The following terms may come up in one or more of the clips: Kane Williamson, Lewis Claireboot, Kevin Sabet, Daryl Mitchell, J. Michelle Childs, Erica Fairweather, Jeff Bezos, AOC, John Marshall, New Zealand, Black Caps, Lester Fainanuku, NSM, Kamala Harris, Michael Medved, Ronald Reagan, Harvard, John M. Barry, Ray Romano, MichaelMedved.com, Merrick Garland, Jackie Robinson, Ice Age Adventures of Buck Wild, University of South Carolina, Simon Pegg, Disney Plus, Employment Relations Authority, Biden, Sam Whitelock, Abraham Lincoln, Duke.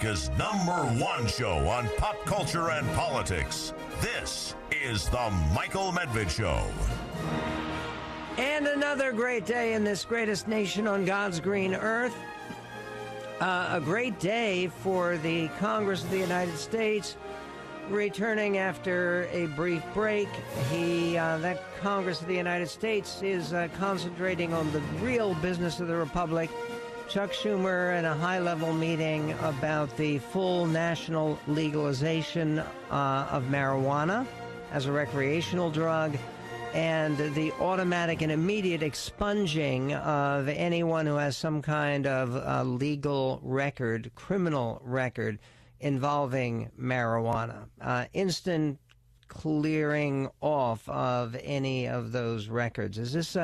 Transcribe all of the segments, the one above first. America's #1 show on pop culture and politics. This is The Michael Medved Show. And another great day in this greatest nation on God's green earth. A great day for the Congress of the United States. Returning after a brief break, that Congress of the United States is concentrating on the real business of the Republic. Chuck Schumer in a high-level meeting about the full national legalization of marijuana as a recreational drug and the automatic and immediate expunging of anyone who has some kind of legal record, criminal record, involving marijuana. Instant clearing off of any of those records. Is this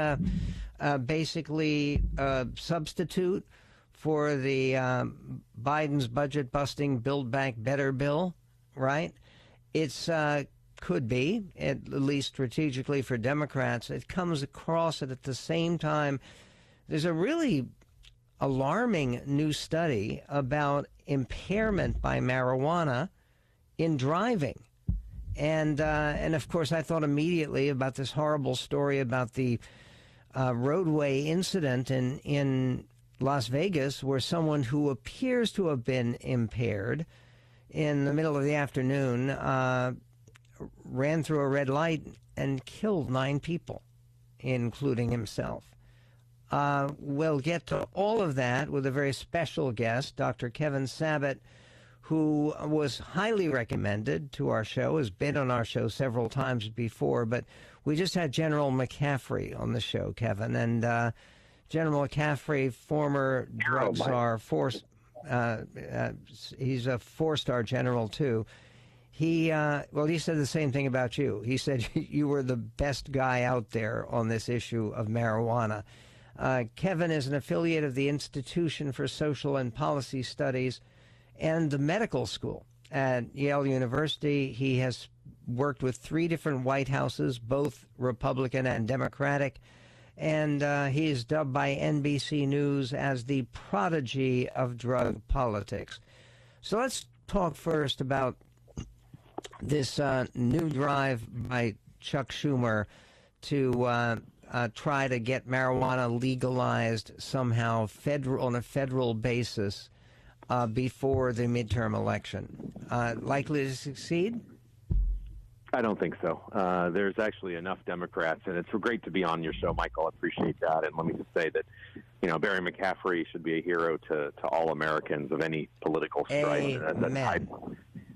basically a substitute for the Biden's budget-busting Build Back Better bill, right? It's could be, at least strategically for Democrats. It comes across it at the same time. There's a really alarming new study about impairment by marijuana in driving. And of course, I thought immediately about this horrible story about the roadway incident in Las Vegas, where someone who appears to have been impaired in the middle of the afternoon ran through a red light and killed 9 people, including himself. We'll get to all of that with a very special guest, Dr. Kevin Sabet, who was highly recommended to our show, has been on our show several times before, but we just had General McCaffrey on the show, Kevin, and General McCaffrey, former drug czar, he's a 4-star general too. He said the same thing about you. He said you were the best guy out there on this issue of marijuana. Kevin is an affiliate of the Institution for Social and Policy Studies and the medical school at Yale University. He has worked with 3 different White Houses, both Republican and Democratic, and he is dubbed by NBC News as the prodigy of drug politics. So let's talk first about this new drive by Chuck Schumer to try to get marijuana legalized somehow on a federal basis before the midterm election. Likely to succeed? I don't think so. There's actually enough Democrats, and it's great to be on your show, Michael. I appreciate that. And let me just say that, Barry McCaffrey should be a hero to all Americans of any political stripe.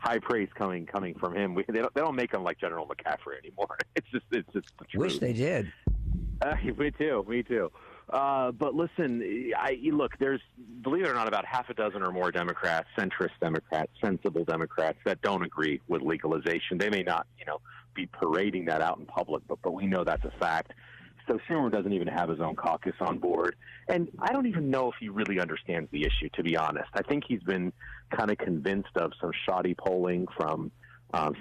High praise coming from him. They don't make him like General McCaffrey anymore. It's just the truth. Wish they did. Me too. But listen, look, there's, believe it or not, about half a dozen or more Democrats, centrist Democrats, sensible Democrats that don't agree with legalization. They may not, be parading that out in public, but we know that's a fact. So Schumer doesn't even have his own caucus on board. And I don't even know if he really understands the issue, to be honest. I think he's been kind of convinced of some shoddy polling from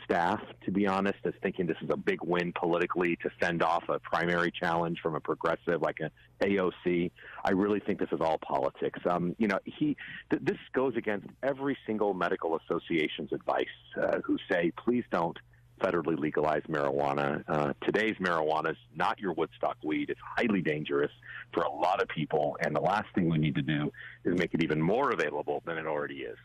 staff, to be honest, as thinking this is a big win politically to send off a primary challenge from a progressive like an AOC. I really think this is all politics. This goes against every single medical association's advice who say, please don't federally legalized marijuana. Today's marijuana is not your Woodstock weed. It's highly dangerous for a lot of people, and the last thing we need to do is make it even more available than it already is.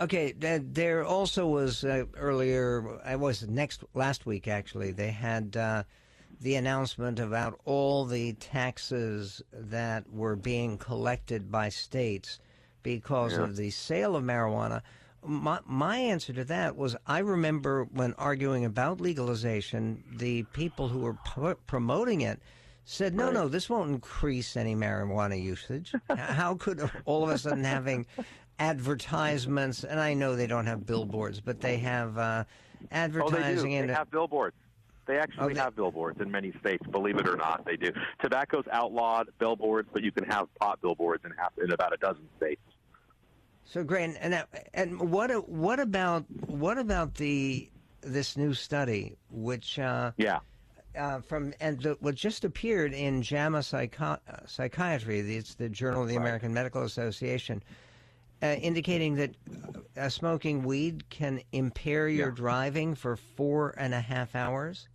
Okay, there also was earlier, it was last week actually, they had the announcement about all the taxes that were being collected by states because of the sale of marijuana. My answer to that was, I remember when arguing about legalization, the people who were promoting it said, no, this won't increase any marijuana usage. How could all of a sudden having advertisements, and I know they don't have billboards, but they have advertising. Oh, they do. They have billboards. They actually have billboards in many states, believe it or not, they do. Tobacco's outlawed, billboards, but you can have pot billboards in about a dozen states. So great, and what about this new study, which what just appeared in JAMA Psychiatry? It's the Journal of the American Medical Association, indicating that smoking weed can impair your driving for 4.5 hours?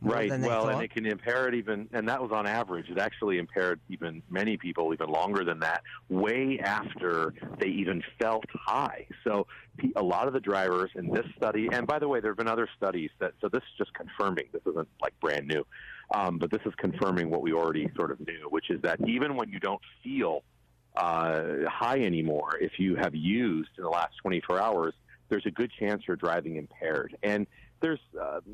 Right. Well, thought? And it can impair it even, and that was on average. It actually impaired even many people even longer than that, way after they even felt high. So a lot of the drivers in this study, and by the way, there have been other studies that, so this is just confirming, this isn't like brand new, but this is confirming what we already sort of knew, which is that even when you don't feel high anymore, if you have used in the last 24 hours, there's a good chance you're driving impaired. And there's,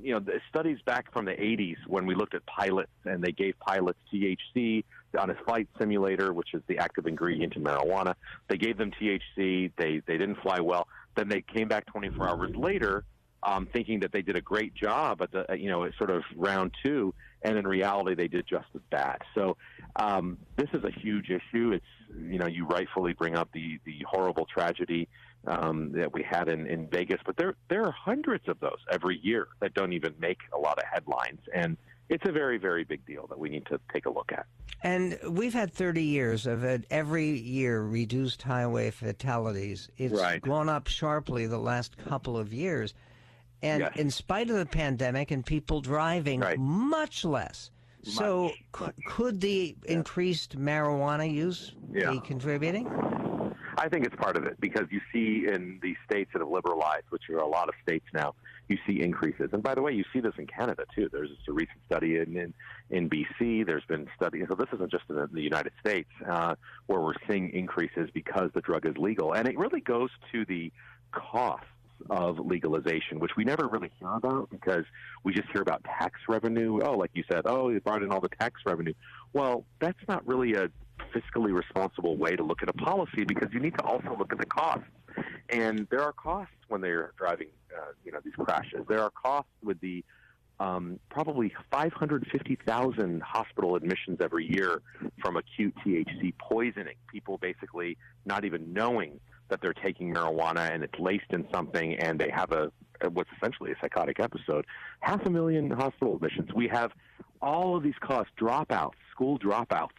you know, the studies back from the 80s when we looked at pilots and they gave pilots THC on a flight simulator, which is the active ingredient in marijuana. They gave them THC. They didn't fly well. Then they came back 24 hours later thinking that they did a great job at the, you know, at sort of round two. And in reality, they did just as bad. So this is a huge issue. It's, you know, you rightfully bring up the horrible tragedy that we had in Vegas, but there are hundreds of those every year that don't even make a lot of headlines, and it's a very, very big deal that we need to take a look at. And we've had 30 years of it, every year reduced highway fatalities. It's gone up sharply the last couple of years, and in spite of the pandemic and people driving much less. So could the increased marijuana use be contributing? I think it's part of it, because you see in the states that have liberalized, which are a lot of states now, you see increases. And by the way, you see this in Canada, too. There's just a recent study in BC. There's been studies. So this isn't just in the United States where we're seeing increases because the drug is legal. And it really goes to the costs of legalization, which we never really hear about because we just hear about tax revenue. Oh, like you said, oh, they brought in all the tax revenue. Well, that's not really a fiscally responsible way to look at a policy, because you need to also look at the costs. And there are costs when they're driving, you know, these crashes. There are costs with the probably 550,000 hospital admissions every year from acute THC poisoning, people basically not even knowing that they're taking marijuana and it's laced in something and they have a what's essentially a psychotic episode. 500,000 hospital admissions. We have all of these costs, dropouts, school dropouts.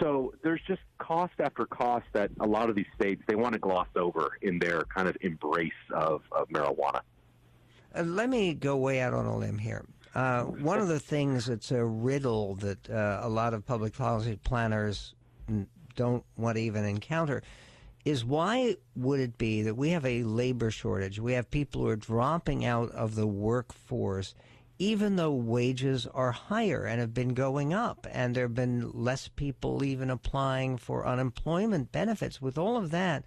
So there's just cost after cost that a lot of these states, they want to gloss over in their kind of embrace of marijuana. Let me go way out on a limb here. One of the things that's a riddle that a lot of public policy planners don't want to even encounter is, why would it be that we have a labor shortage? We have people who are dropping out of the workforce even though wages are higher and have been going up, and there have been less people even applying for unemployment benefits. With all of that,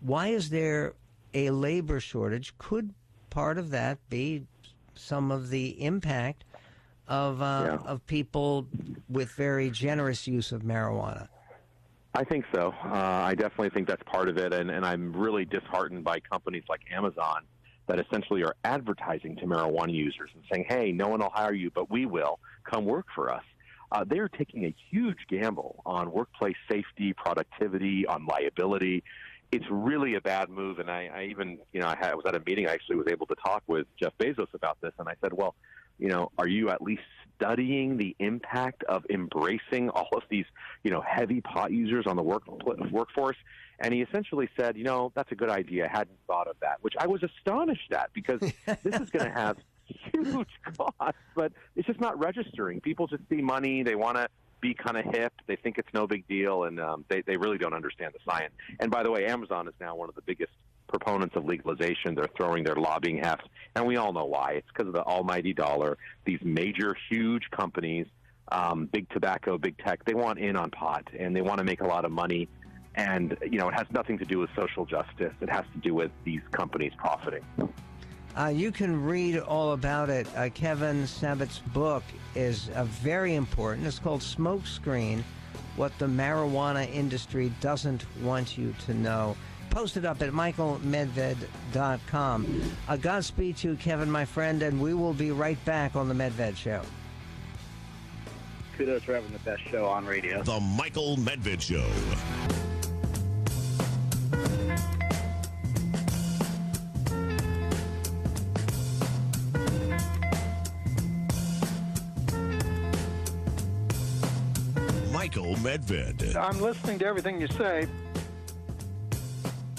why is there a labor shortage? Could part of that be some of the impact of people with very generous use of marijuana? I think so. I definitely think that's part of it, and I'm really disheartened by companies like Amazon that essentially are advertising to marijuana users and saying, hey, no one will hire you, but we will. Come work for us. They are taking a huge gamble on workplace safety, productivity, on liability. It's really a bad move, and I even, you know, I was at a meeting. I actually was able to talk with Jeff Bezos about this, and I said, well, you know, are you at least studying the impact of embracing all of these, you know, heavy pot users on the workforce? And he essentially said, you know, that's a good idea. I hadn't thought of that, which I was astonished at, because this is going to have huge costs, but it's just not registering. People just see money. They want to be kind of hip. They think it's no big deal, and they really don't understand the science. And by the way, Amazon is now one of the biggest proponents of legalization. They're throwing their lobbying heft, and we all know why. It's because of the almighty dollar. These major, huge companies, big tobacco, big tech, they want in on pot, and they want to make a lot of money. And, you know, it has nothing to do with social justice. It has to do with these companies profiting. You can read all about it. Kevin Sabet's book is very important. It's called Smokescreen, What the Marijuana Industry Doesn't Want You to Know. Post it up at MichaelMedved.com. Godspeed to you, Kevin, my friend, and we will be right back on The Medved Show. Kudos for having the best show on radio. The Michael Medved Show. Medved. I'm listening to everything you say,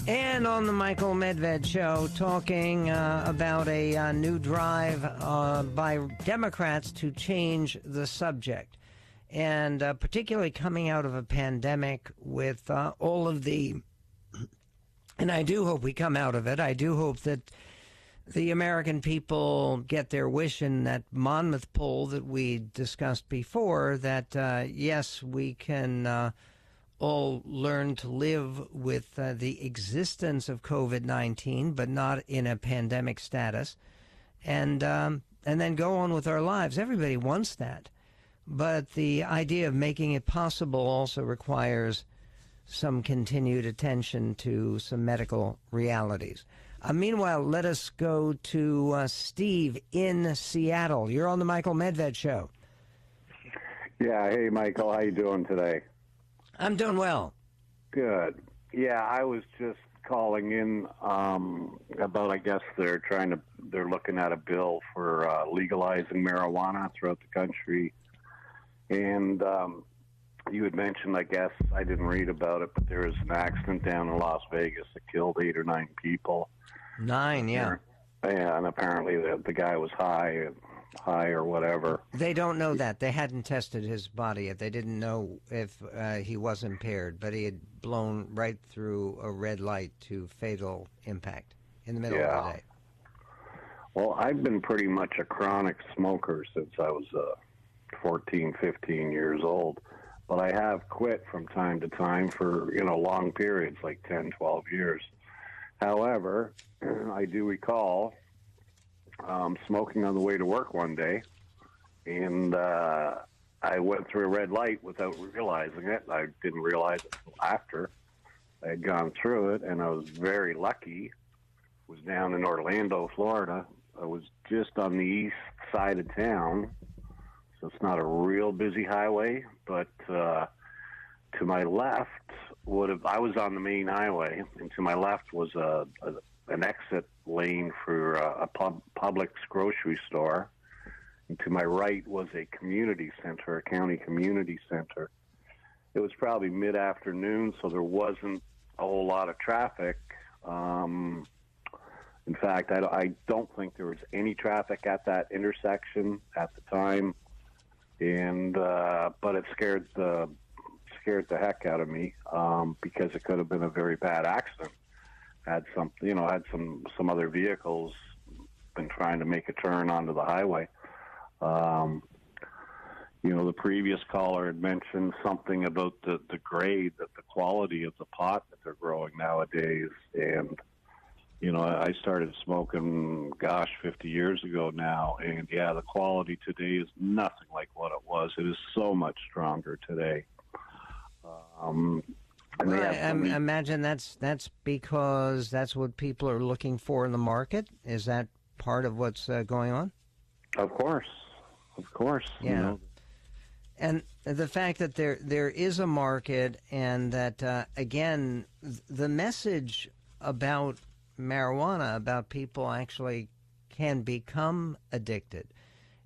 And on the Michael Medved Show, talking about a new drive by Democrats to change the subject. And particularly coming out of a pandemic with all of the... And I do hope we come out of it. I do hope that the American people get their wish in that Monmouth poll that we discussed before, that, yes, we can... all learn to live with the existence of COVID-19, but not in a pandemic status, and then go on with our lives. Everybody wants that. But the idea of making it possible also requires some continued attention to some medical realities. Meanwhile, let us go to Steve in Seattle. You're on the Michael Medved Show. Yeah. Hey, Michael. How you doing today? I'm doing well. Good. Yeah, I was just calling in about, I guess they're looking at a bill for legalizing marijuana throughout the country. And you had mentioned, I guess, I didn't read about it, but there was an accident down in Las Vegas that killed 8 or 9 people. 9, yeah. Yeah, and apparently the guy was high or whatever. They don't know that. They hadn't tested his body yet. They didn't know if he was impaired, but he had blown right through a red light to fatal impact in the middle of the day. Well, I've been pretty much a chronic smoker since I was 14, 15 years old, but I have quit from time to time for, long periods, like 10, 12 years. However, I do recall smoking on the way to work one day, and I went through a red light without realizing it. I didn't realize it until after I had gone through it, and I was very lucky. It was down in Orlando, Florida. I was just on the east side of town, so it's not a real busy highway, but to my left I was on the main highway, and to my left was an exit lane for a public grocery store, and to my right was a community center, a county community center. It was probably mid-afternoon, so there wasn't a whole lot of traffic. In fact, I don't think there was any traffic at that intersection at the time, and but it scared the heck out of me because it could have been a very bad accident. Had some other vehicles been trying to make a turn onto the highway. The previous caller had mentioned something about the grade, the quality of the pot that they're growing nowadays. And, I started smoking, 50 years ago now. And, the quality today is nothing like what it was. It is so much stronger today. I imagine that's because that's what people are looking for in the market. Is that part of what's going on? Of course. Yeah. And the fact that there is a market, and that again, the message about marijuana, about people actually can become addicted.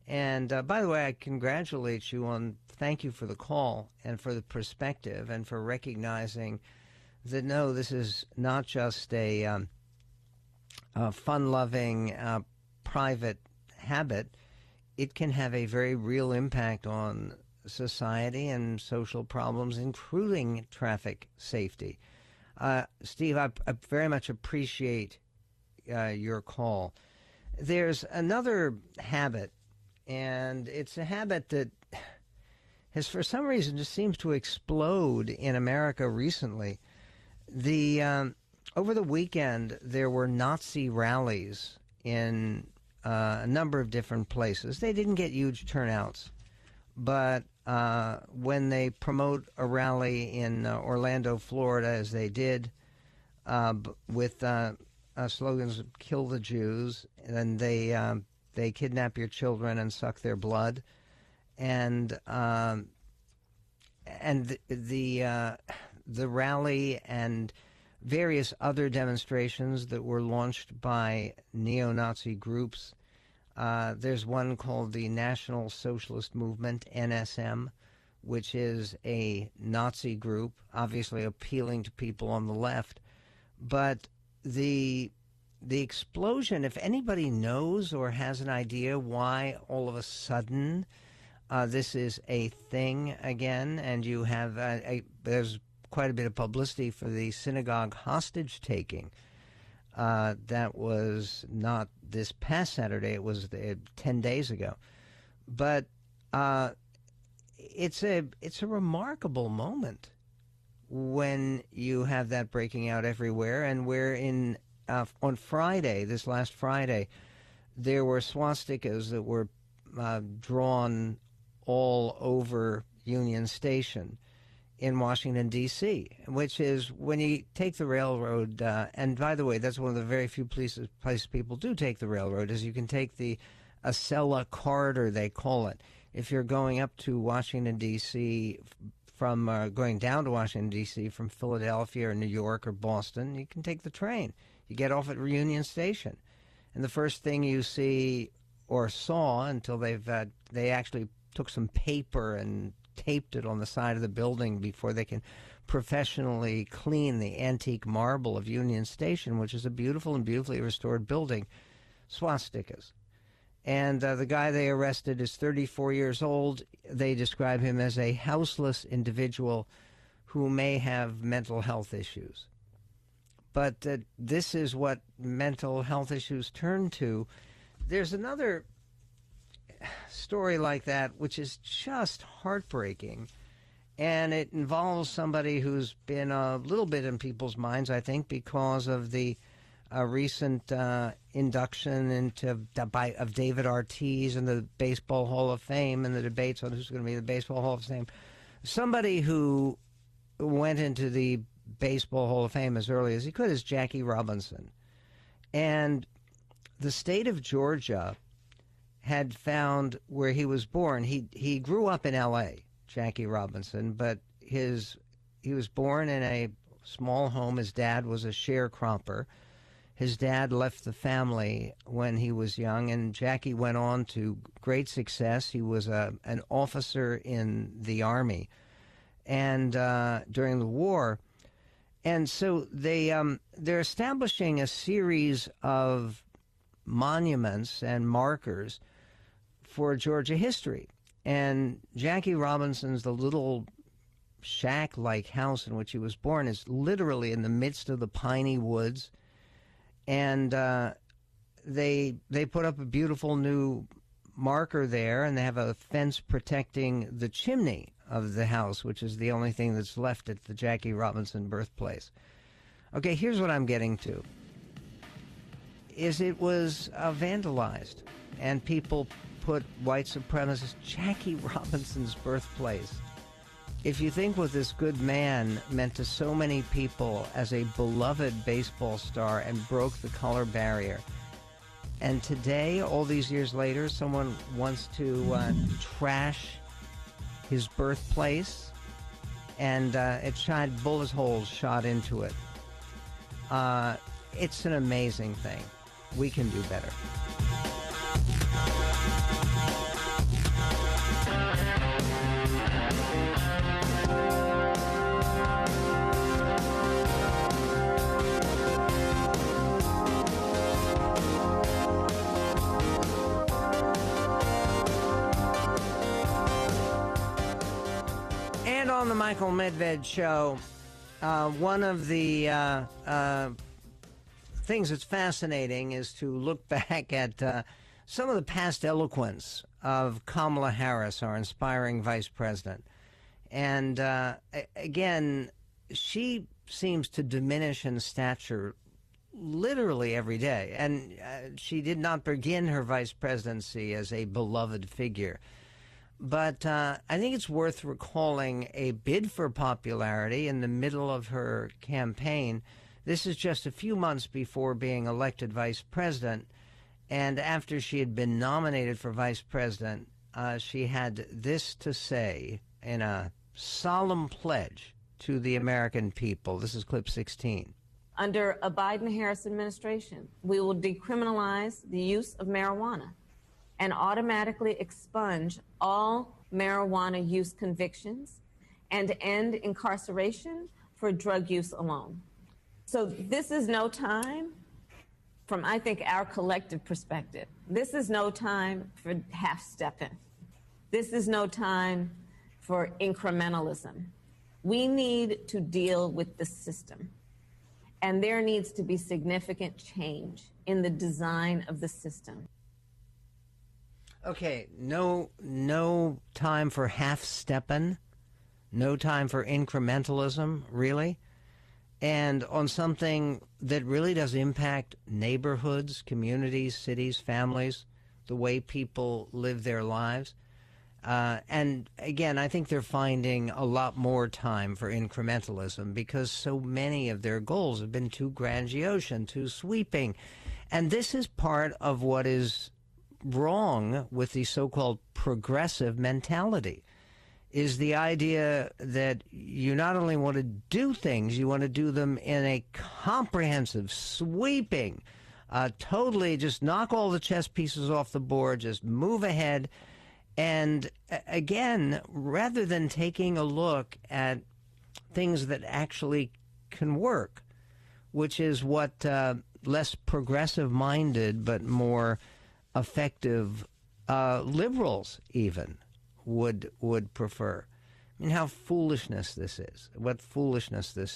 And by the way, I congratulate you on. Thank you for the call and for the perspective and for recognizing that, no, this is not just a fun-loving private habit. It can have a very real impact on society and social problems, including traffic safety. Steve, I very much appreciate your call. There's another habit, and it's a habit that has for some reason just seems to explode in America recently. Over the weekend, there were Nazi rallies in a number of different places. They didn't get huge turnouts, but when they promote a rally in Orlando, Florida, as they did with slogans "Kill the Jews," and they kidnap your children and suck their blood. And the rally and various other demonstrations that were launched by neo-Nazi groups. There's one called the National Socialist Movement, NSM, which is a Nazi group, obviously appealing to people on the left, But the explosion, if anybody knows or has an idea why all of a sudden this is a thing again, and you have there's quite a bit of publicity for the synagogue hostage taking that was not this past Saturday, it was 10 days ago. But it's a remarkable moment when you have that breaking out everywhere. And we're in on Friday, this last Friday, there were swastikas that were drawn all over Union Station in Washington, D.C., which is when you take the railroad, and by the way, that's one of the very few places people do take the railroad, is you can take the Acela corridor, they call it. If you're going up to Washington, D.C., from going down to Washington, D.C., from Philadelphia or New York or Boston, you can take the train. You get off at Union Station. And the first thing you see or saw until they actually took some paper and taped it on the side of the building before they can professionally clean the antique marble of Union Station, which is a beautiful and beautifully restored building, swastikas. And the guy they arrested is 34 years old. They describe him as a houseless individual who may have mental health issues. But this is what mental health issues turn to. There's another story like that, which is just heartbreaking, and it involves somebody who's been a little bit in people's minds, I think, because of the recent induction into of David Ortiz in the Baseball Hall of Fame and the debates on who's going to be the Baseball Hall of Fame. Somebody who went into the Baseball Hall of Fame as early as he could is Jackie Robinson, and the state of Georgia had found where he was born. He grew up in L.A., Jackie Robinson, but he was born in a small home. His dad was a sharecropper. His dad left the family when he was young, and Jackie went on to great success. He was an officer in the Army and during the war. And so they're establishing a series of monuments and markers for Georgia history. And Jackie Robinson's, the little shack-like house in which he was born, is literally in the midst of the piney woods. And they put up a beautiful new marker there, and they have a fence protecting the chimney of the house, which is the only thing that's left at the Jackie Robinson birthplace. Okay, here's what I'm getting to, is it was vandalized, and people put white supremacist Jackie Robinson's birthplace. If you think what this good man meant to so many people as a beloved baseball star and broke the color barrier, and today, all these years later, someone wants to trash his birthplace, and it's had bullet holes shot into it. It's an amazing thing. We can do better. On the Michael Medved Show, one of the things that's fascinating is to look back at some of the past eloquence of Kamala Harris, our inspiring vice president. And again, she seems to diminish in stature literally every day. And she did not begin her vice presidency as a beloved figure. But I think it's worth recalling a bid for popularity in the middle of her campaign. This is just a few months before being elected vice president. And after she had been nominated for vice president, she had this to say in a solemn pledge to the American people. This is clip 16. Under a Biden-Harris administration, we will decriminalize the use of marijuana and automatically expunge all marijuana use convictions and end incarceration for drug use alone. So this is no time, from I think our collective perspective, this is no time for half-stepping. This is no time for incrementalism. We need to deal with the system. And there needs to be significant change in the design of the system. Okay, no time for half-stepping, no time for incrementalism, really, and on something that really does impact neighborhoods, communities, cities, families, the way people live their lives. And again, I think they're finding a lot more time for incrementalism because so many of their goals have been too grandiose and too sweeping. And this is part of what is wrong with the so-called progressive mentality, is the idea that you not only want to do things, you want to do them in a comprehensive, sweeping, totally just knock all the chess pieces off the board, just move ahead. And again, rather than taking a look at things that actually can work, which is what less progressive-minded but more effective liberals even would prefer. I mean, what foolishness this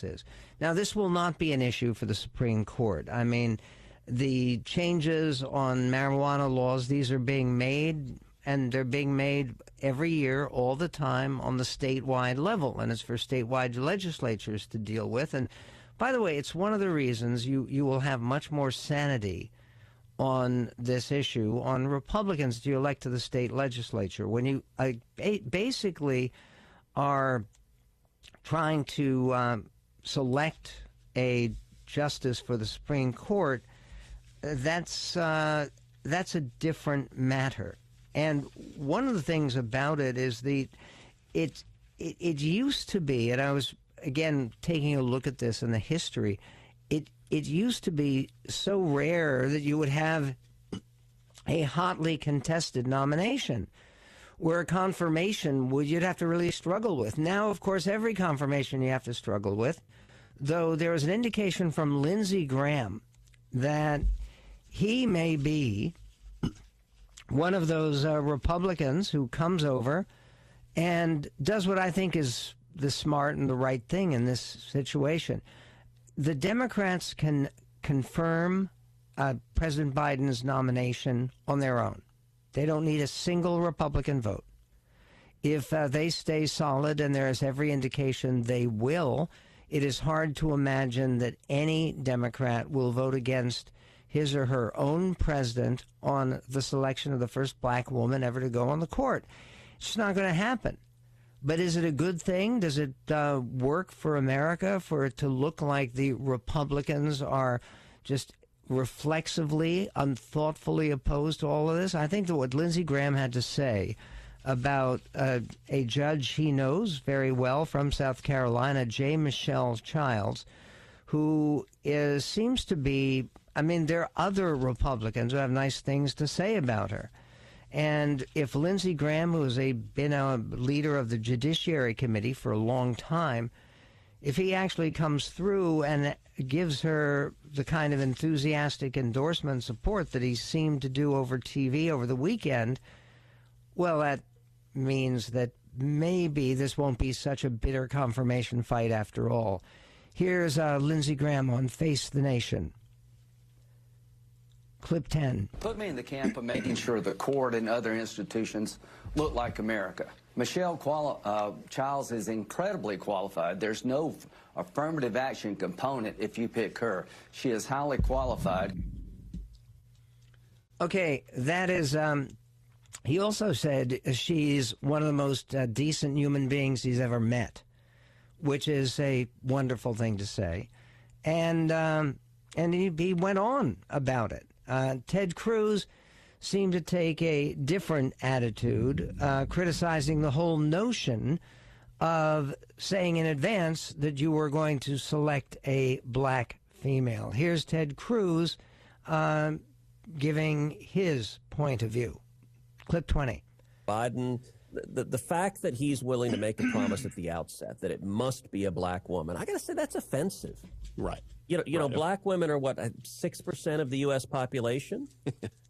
is. Now, this will not be an issue for the Supreme Court. I mean, the changes on marijuana laws, these are being made, and they're being made every year, all the time, on the statewide level, and it's for statewide legislatures to deal with. And by the way, it's one of the reasons you will have much more sanity on this issue on Republicans to elect to the state legislature. When you basically are trying to select a justice for the Supreme Court, that's a different matter. And one of the things about it is it used to be, and I was, again, taking a look at this in the history, it used to be so rare that you would have a hotly contested nomination where a confirmation you'd have to really struggle with. Now, of course, every confirmation you have to struggle with, though there was an indication from Lindsey Graham that he may be one of those Republicans who comes over and does what I think is the smart and the right thing in this situation. The Democrats can confirm President Biden's nomination on their own. They don't need a single Republican vote. If they stay solid, and there is every indication they will, it is hard to imagine that any Democrat will vote against his or her own president on the selection of the first black woman ever to go on the court. It's just not going to happen. But is it a good thing? Does it work for America for it to look like the Republicans are just reflexively, unthoughtfully opposed to all of this? I think that what Lindsey Graham had to say about a judge he knows very well from South Carolina, J. Michelle Childs, who seems to be, I mean, there are other Republicans who have nice things to say about her. And if Lindsey Graham, who has been a leader of the Judiciary Committee for a long time, if he actually comes through and gives her the kind of enthusiastic endorsement support that he seemed to do over TV over the weekend, well, that means that maybe this won't be such a bitter confirmation fight after all. Here's Lindsey Graham on Face the Nation. Clip 10. Put me in the camp of making sure the court and other institutions look like America. Michelle Childs is incredibly qualified. There's no affirmative action component if you pick her. She is highly qualified. Okay, that is, he also said she's one of the most decent human beings he's ever met, which is a wonderful thing to say. And he went on about it. Ted Cruz seemed to take a different attitude, criticizing the whole notion of saying in advance that you were going to select a black female. Here's Ted Cruz giving his point of view. Clip 20. Biden the fact that he's willing to make a promise at the outset that it must be a black woman, I got to say that's offensive. Right. You know, black women are what, 6% of the U.S. population?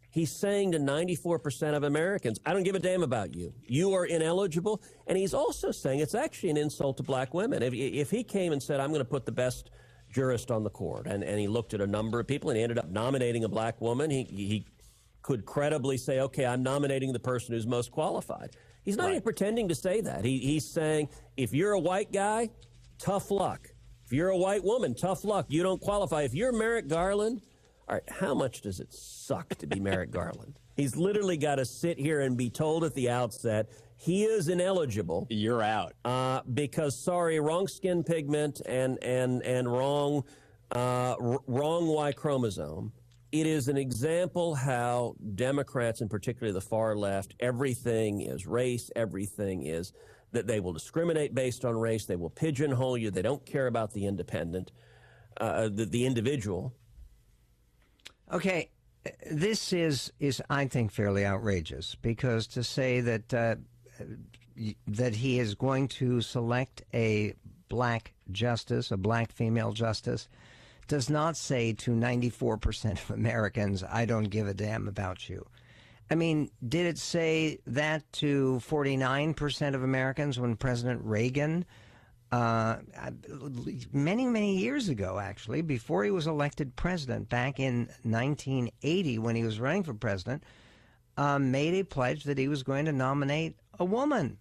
He's saying to 94% of Americans, I don't give a damn about you. You are ineligible. And he's also saying it's actually an insult to black women. If he came and said, I'm going to put the best jurist on the court, and he looked at a number of people and he ended up nominating a black woman, he could credibly say, okay, I'm nominating the person who's most qualified. He's not even pretending to say that. He's saying, if you're a white guy, tough luck. If you're a white woman, tough luck. You don't qualify. If you're Merrick Garland, all right, how much does it suck to be Merrick Garland? He's literally got to sit here and be told at the outset, he is ineligible. You're out. Because, sorry, wrong skin pigment and wrong Y chromosome. It is an example how Democrats, and particularly the far left, everything is race, everything is that they will discriminate based on race, they will pigeonhole you, they don't care about the independent, the individual. Okay, this is I think fairly outrageous, because to say that that he is going to select a black justice, a black female justice, does not say to 94% of Americans, I don't give a damn about you. I mean, did it say that to 49% of Americans when President Reagan, many, many years ago, actually, before he was elected president, back in 1980 when he was running for president, made a pledge that he was going to nominate a woman?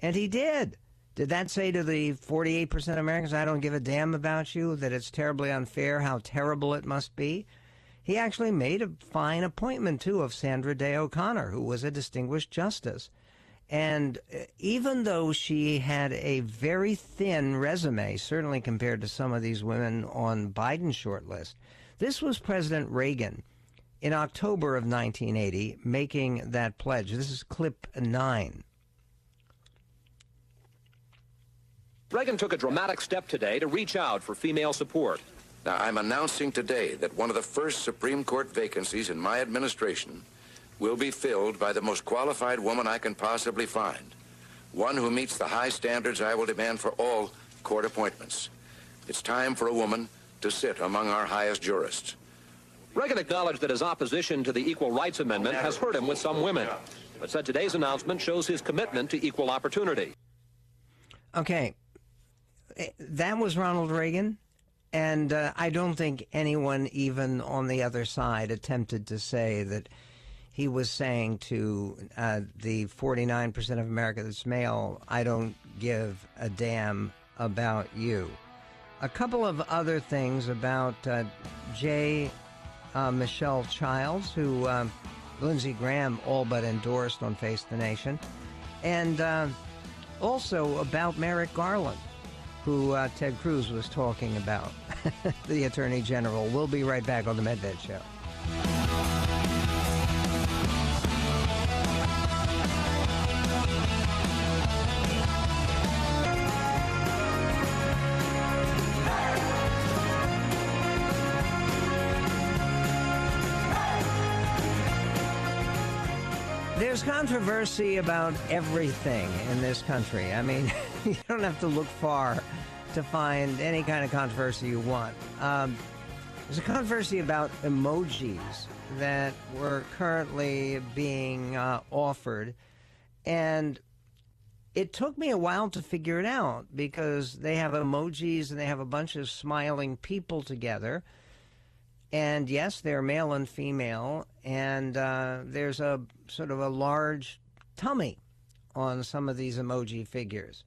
And he did. Did that say to the 48% of Americans, I don't give a damn about you, that it's terribly unfair, how terrible it must be? He actually made a fine appointment, too, of Sandra Day O'Connor, who was a distinguished justice. And even though she had a very thin resume, certainly compared to some of these women on Biden's short list, this was President Reagan in October of 1980 making that pledge. This is clip 9. Reagan took a dramatic step today to reach out for female support. Now, I'm announcing today that one of the first Supreme Court vacancies in my administration will be filled by the most qualified woman I can possibly find, one who meets the high standards I will demand for all court appointments. It's time for a woman to sit among our highest jurists. Reagan acknowledged that his opposition to the Equal Rights Amendment has hurt him with some women, but said today's announcement shows his commitment to equal opportunity. Okay. That was Ronald Reagan, and I don't think anyone even on the other side attempted to say that he was saying to the 49% of America that's male, I don't give a damn about you. A couple of other things about J. Michelle Childs, who Lindsey Graham all but endorsed on Face the Nation, and also about Merrick Garland, who Ted Cruz was talking about, the Attorney General. We'll be right back on the Medved Show. There's controversy about everything in this country. I mean, you don't have to look far to find any kind of controversy you want. There's a controversy about emojis that were currently being offered. And it took me a while to figure it out, because they have emojis and they have a bunch of smiling people together. And yes, they're male and female, and there's a sort of a large tummy on some of these emoji figures.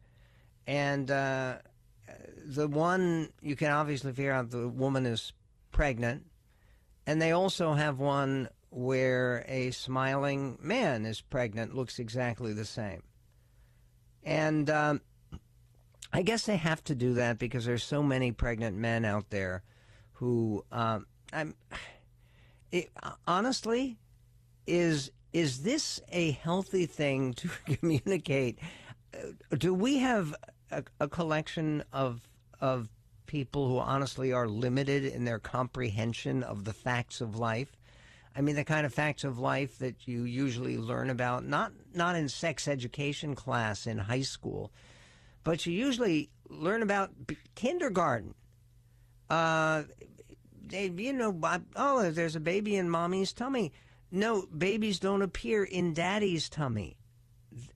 And the one, you can obviously figure out the woman is pregnant, and they also have one where a smiling man is pregnant, looks exactly the same. And I guess they have to do that because there's so many pregnant men out there who... honestly, is this a healthy thing to communicate? Do we have a collection of people who honestly are limited in their comprehension of the facts of life? I mean, the kind of facts of life that you usually learn about, not in sex education class in high school, but you usually learn about kindergarten. You know, oh, there's a baby in mommy's tummy. No, babies don't appear in daddy's tummy.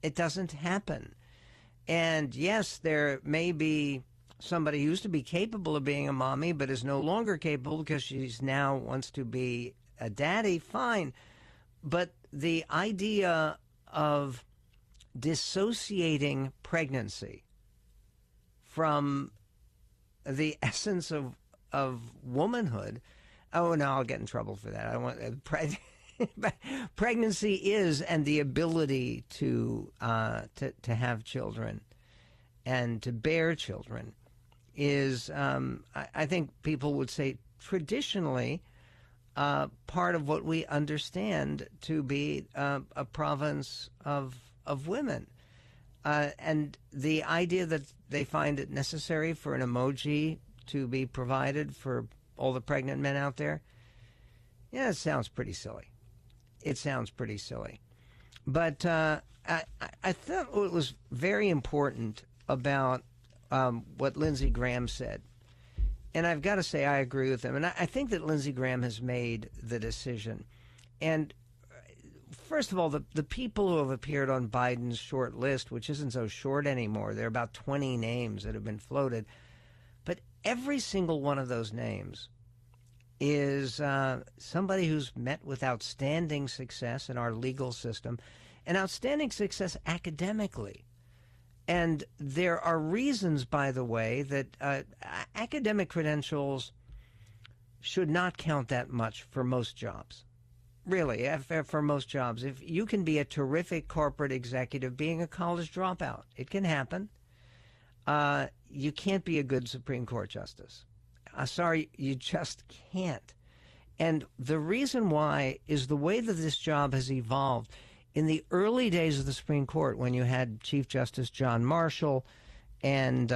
It doesn't happen. And yes, there may be somebody who used to be capable of being a mommy but is no longer capable because she's now wants to be a daddy, fine. But the idea of dissociating pregnancy from the essence of womanhood, oh, no, I'll get in trouble for that. I want pregnancy is, and the ability to have children and to bear children is, I think people would say traditionally, part of what we understand to be a province of women. And the idea that they find it necessary for an emoji to be provided for all the pregnant men out there, yeah, it sounds pretty silly. It sounds pretty silly. But I thought it was very important about what Lindsey Graham said. And I've got to say I agree with him. And I think that Lindsey Graham has made the decision. And first of all, the people who have appeared on Biden's short list, which isn't so short anymore, there are about 20 names that have been floated. But every single one of those names is somebody who's met with outstanding success in our legal system and outstanding success academically. And there are reasons, by the way, that academic credentials should not count that much for most jobs. Really, for most jobs. If you can be a terrific corporate executive being a college dropout, it can happen. You can't be a good Supreme Court justice. Sorry, you just can't. And the reason why is the way that this job has evolved. In the early days of the Supreme Court, when you had Chief Justice John Marshall and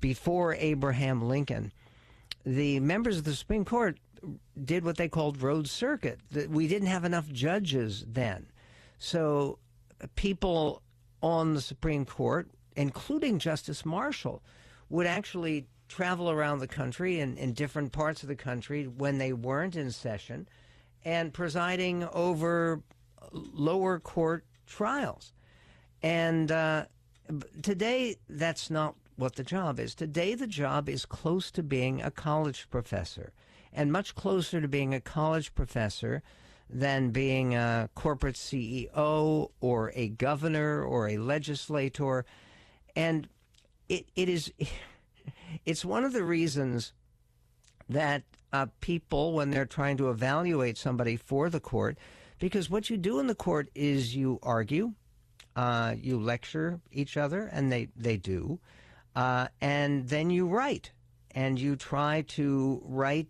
before Abraham Lincoln, the members of the Supreme Court did what they called road circuit. We didn't have enough judges then. So people on the Supreme Court, including Justice Marshall, would actually travel around the country and in different parts of the country when they weren't in session and presiding over lower court trials. And today, that's not what the job is. Today, the job is close to being a college professor, and much closer to being a college professor than being a corporate CEO or a governor or a legislator. And it's one of the reasons that people, when they're trying to evaluate somebody for the court, because what you do in the court is you argue, you lecture each other, and they do, and then you write. And you try to write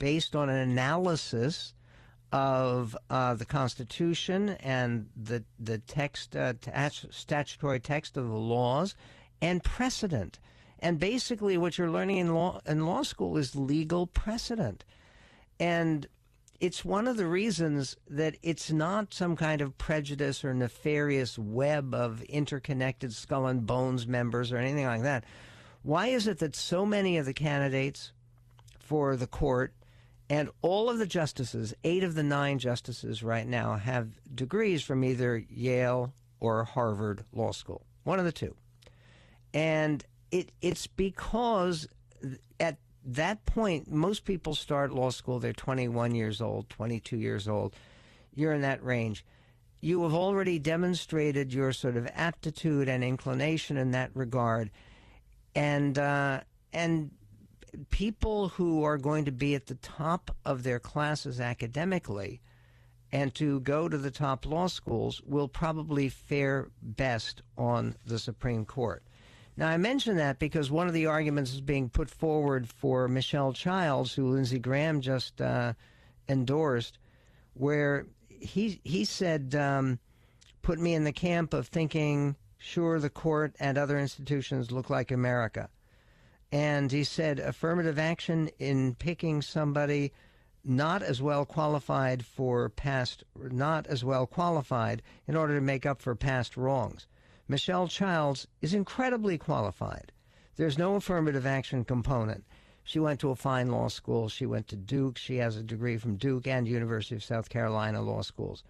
based on an analysis of the Constitution and the text, statutory text of the laws and precedent. And basically what you're learning in law school is legal precedent. And it's one of the reasons that it's not some kind of prejudice or nefarious web of interconnected skull and bones members or anything like that. Why is it that so many of the candidates for the court and all of the justices, 8 of the 9 justices right now, have degrees from either Yale or Harvard Law School? One of the two. And it's because at that point, most people start law school, they're 21 years old, 22 years old. You're in that range. You have already demonstrated your sort of aptitude and inclination in that regard. And people who are going to be at the top of their classes academically and to go to the top law schools will probably fare best on the Supreme Court. Now, I mention that because one of the arguments is being put forward for Michelle Childs, who Lindsey Graham just endorsed, where he said, put me in the camp of thinking, sure, the court and other institutions look like America. And he said affirmative action in picking somebody not as well qualified for past, not as well qualified in order to make up for past wrongs. Michelle Childs is incredibly qualified. There's no affirmative action component. She went to a fine law school. She went to Duke. She has a degree from Duke and University of South Carolina law schools.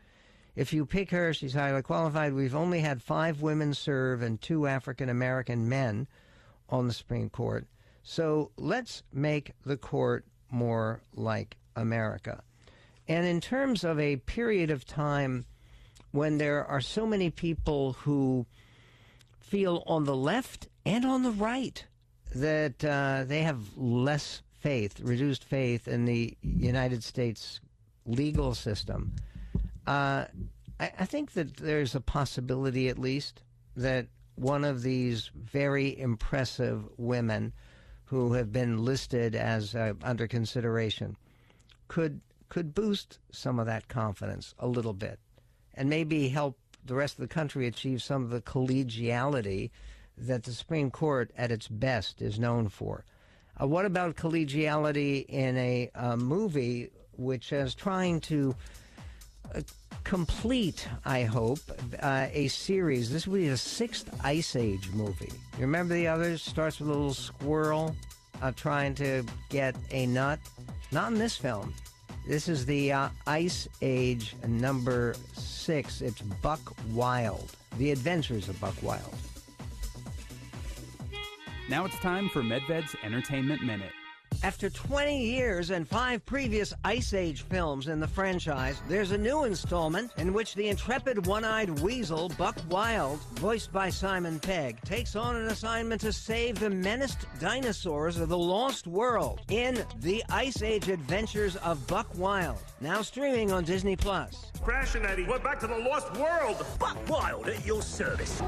If you pick her, she's highly qualified. We've only had 5 women serve and 2 African-American men on the Supreme Court. So let's make the court more like America. And in terms of a period of time when there are so many people who feel on the left and on the right that they have less faith, reduced faith in the United States legal system, I think that there's a possibility at least that one of these very impressive women who have been listed as under consideration could boost some of that confidence a little bit and maybe help the rest of the country achieve some of the collegiality that the Supreme Court at its best is known for. What about collegiality in a movie which is trying to complete, I hope, a series? This would be the 6th Ice Age movie. You remember the others? Starts with a little squirrel trying to get a nut. Not in this film. This is the Ice Age number 6. It's Buck Wild. The Adventures of Buck Wild. Now it's time for Medved's Entertainment Minute. After 20 years and 5 previous Ice Age films in the franchise, there's a new installment in which the intrepid one-eyed weasel Buck Wild, voiced by Simon Pegg, takes on an assignment to save the menaced dinosaurs of the lost world in The Ice Age Adventures of Buck Wild, now streaming on Disney Plus. Crashing, Eddie. We're back to the lost world. Buck Wild at your service.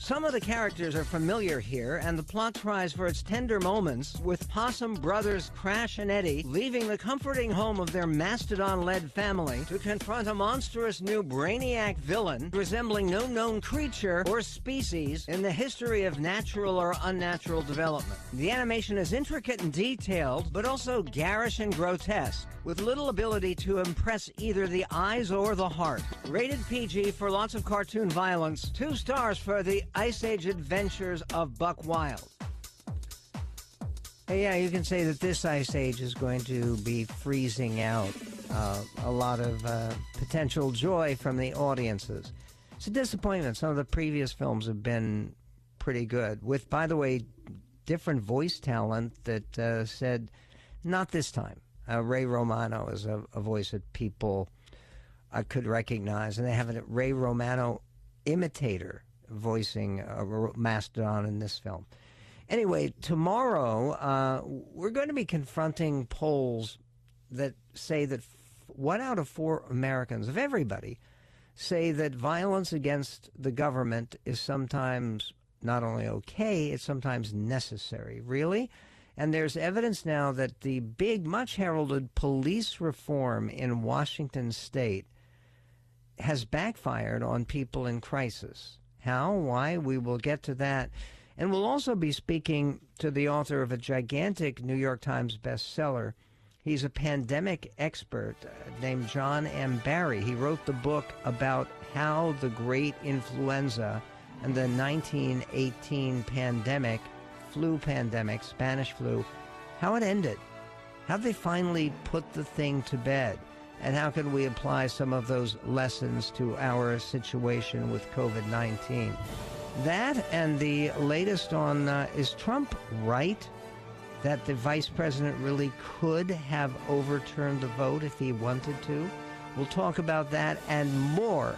Some of the characters are familiar here, and the plot tries for its tender moments with Possum brothers Crash and Eddie leaving the comforting home of their mastodon-led family to confront a monstrous new brainiac villain resembling no known creature or species in the history of natural or unnatural development. The animation is intricate and detailed, but also garish and grotesque, with little ability to impress either the eyes or the heart. Rated PG for lots of cartoon violence, 2 stars for the Ice Age Adventures of Buck Wild. Yeah, you can say that this Ice Age is going to be freezing out a lot of potential joy from the audiences. It's a disappointment. Some of the previous films have been pretty good, with, by the way, different voice talent that said, not this time. Ray Romano is a voice that people could recognize, and they have a Ray Romano imitator voicing a mastodon in this film. Anyway, tomorrow we're going to be confronting polls that say that 1 out of 4 Americans, of everybody, say that violence against the government is sometimes not only okay, it's sometimes necessary. Really? And there's evidence now that the big, much heralded police reform in Washington state has backfired on people in crisis. How, why, we will get to that. And we'll also be speaking to the author of a gigantic New York Times bestseller. He's a pandemic expert named John M. Barry. He wrote the book about how the great influenza and the 1918 pandemic, flu pandemic, Spanish flu, how it ended, how they finally put the thing to bed. And how can we apply some of those lessons to our situation with COVID-19? That and the latest on, is Trump right that the vice president really could have overturned the vote if he wanted to? We'll talk about that and more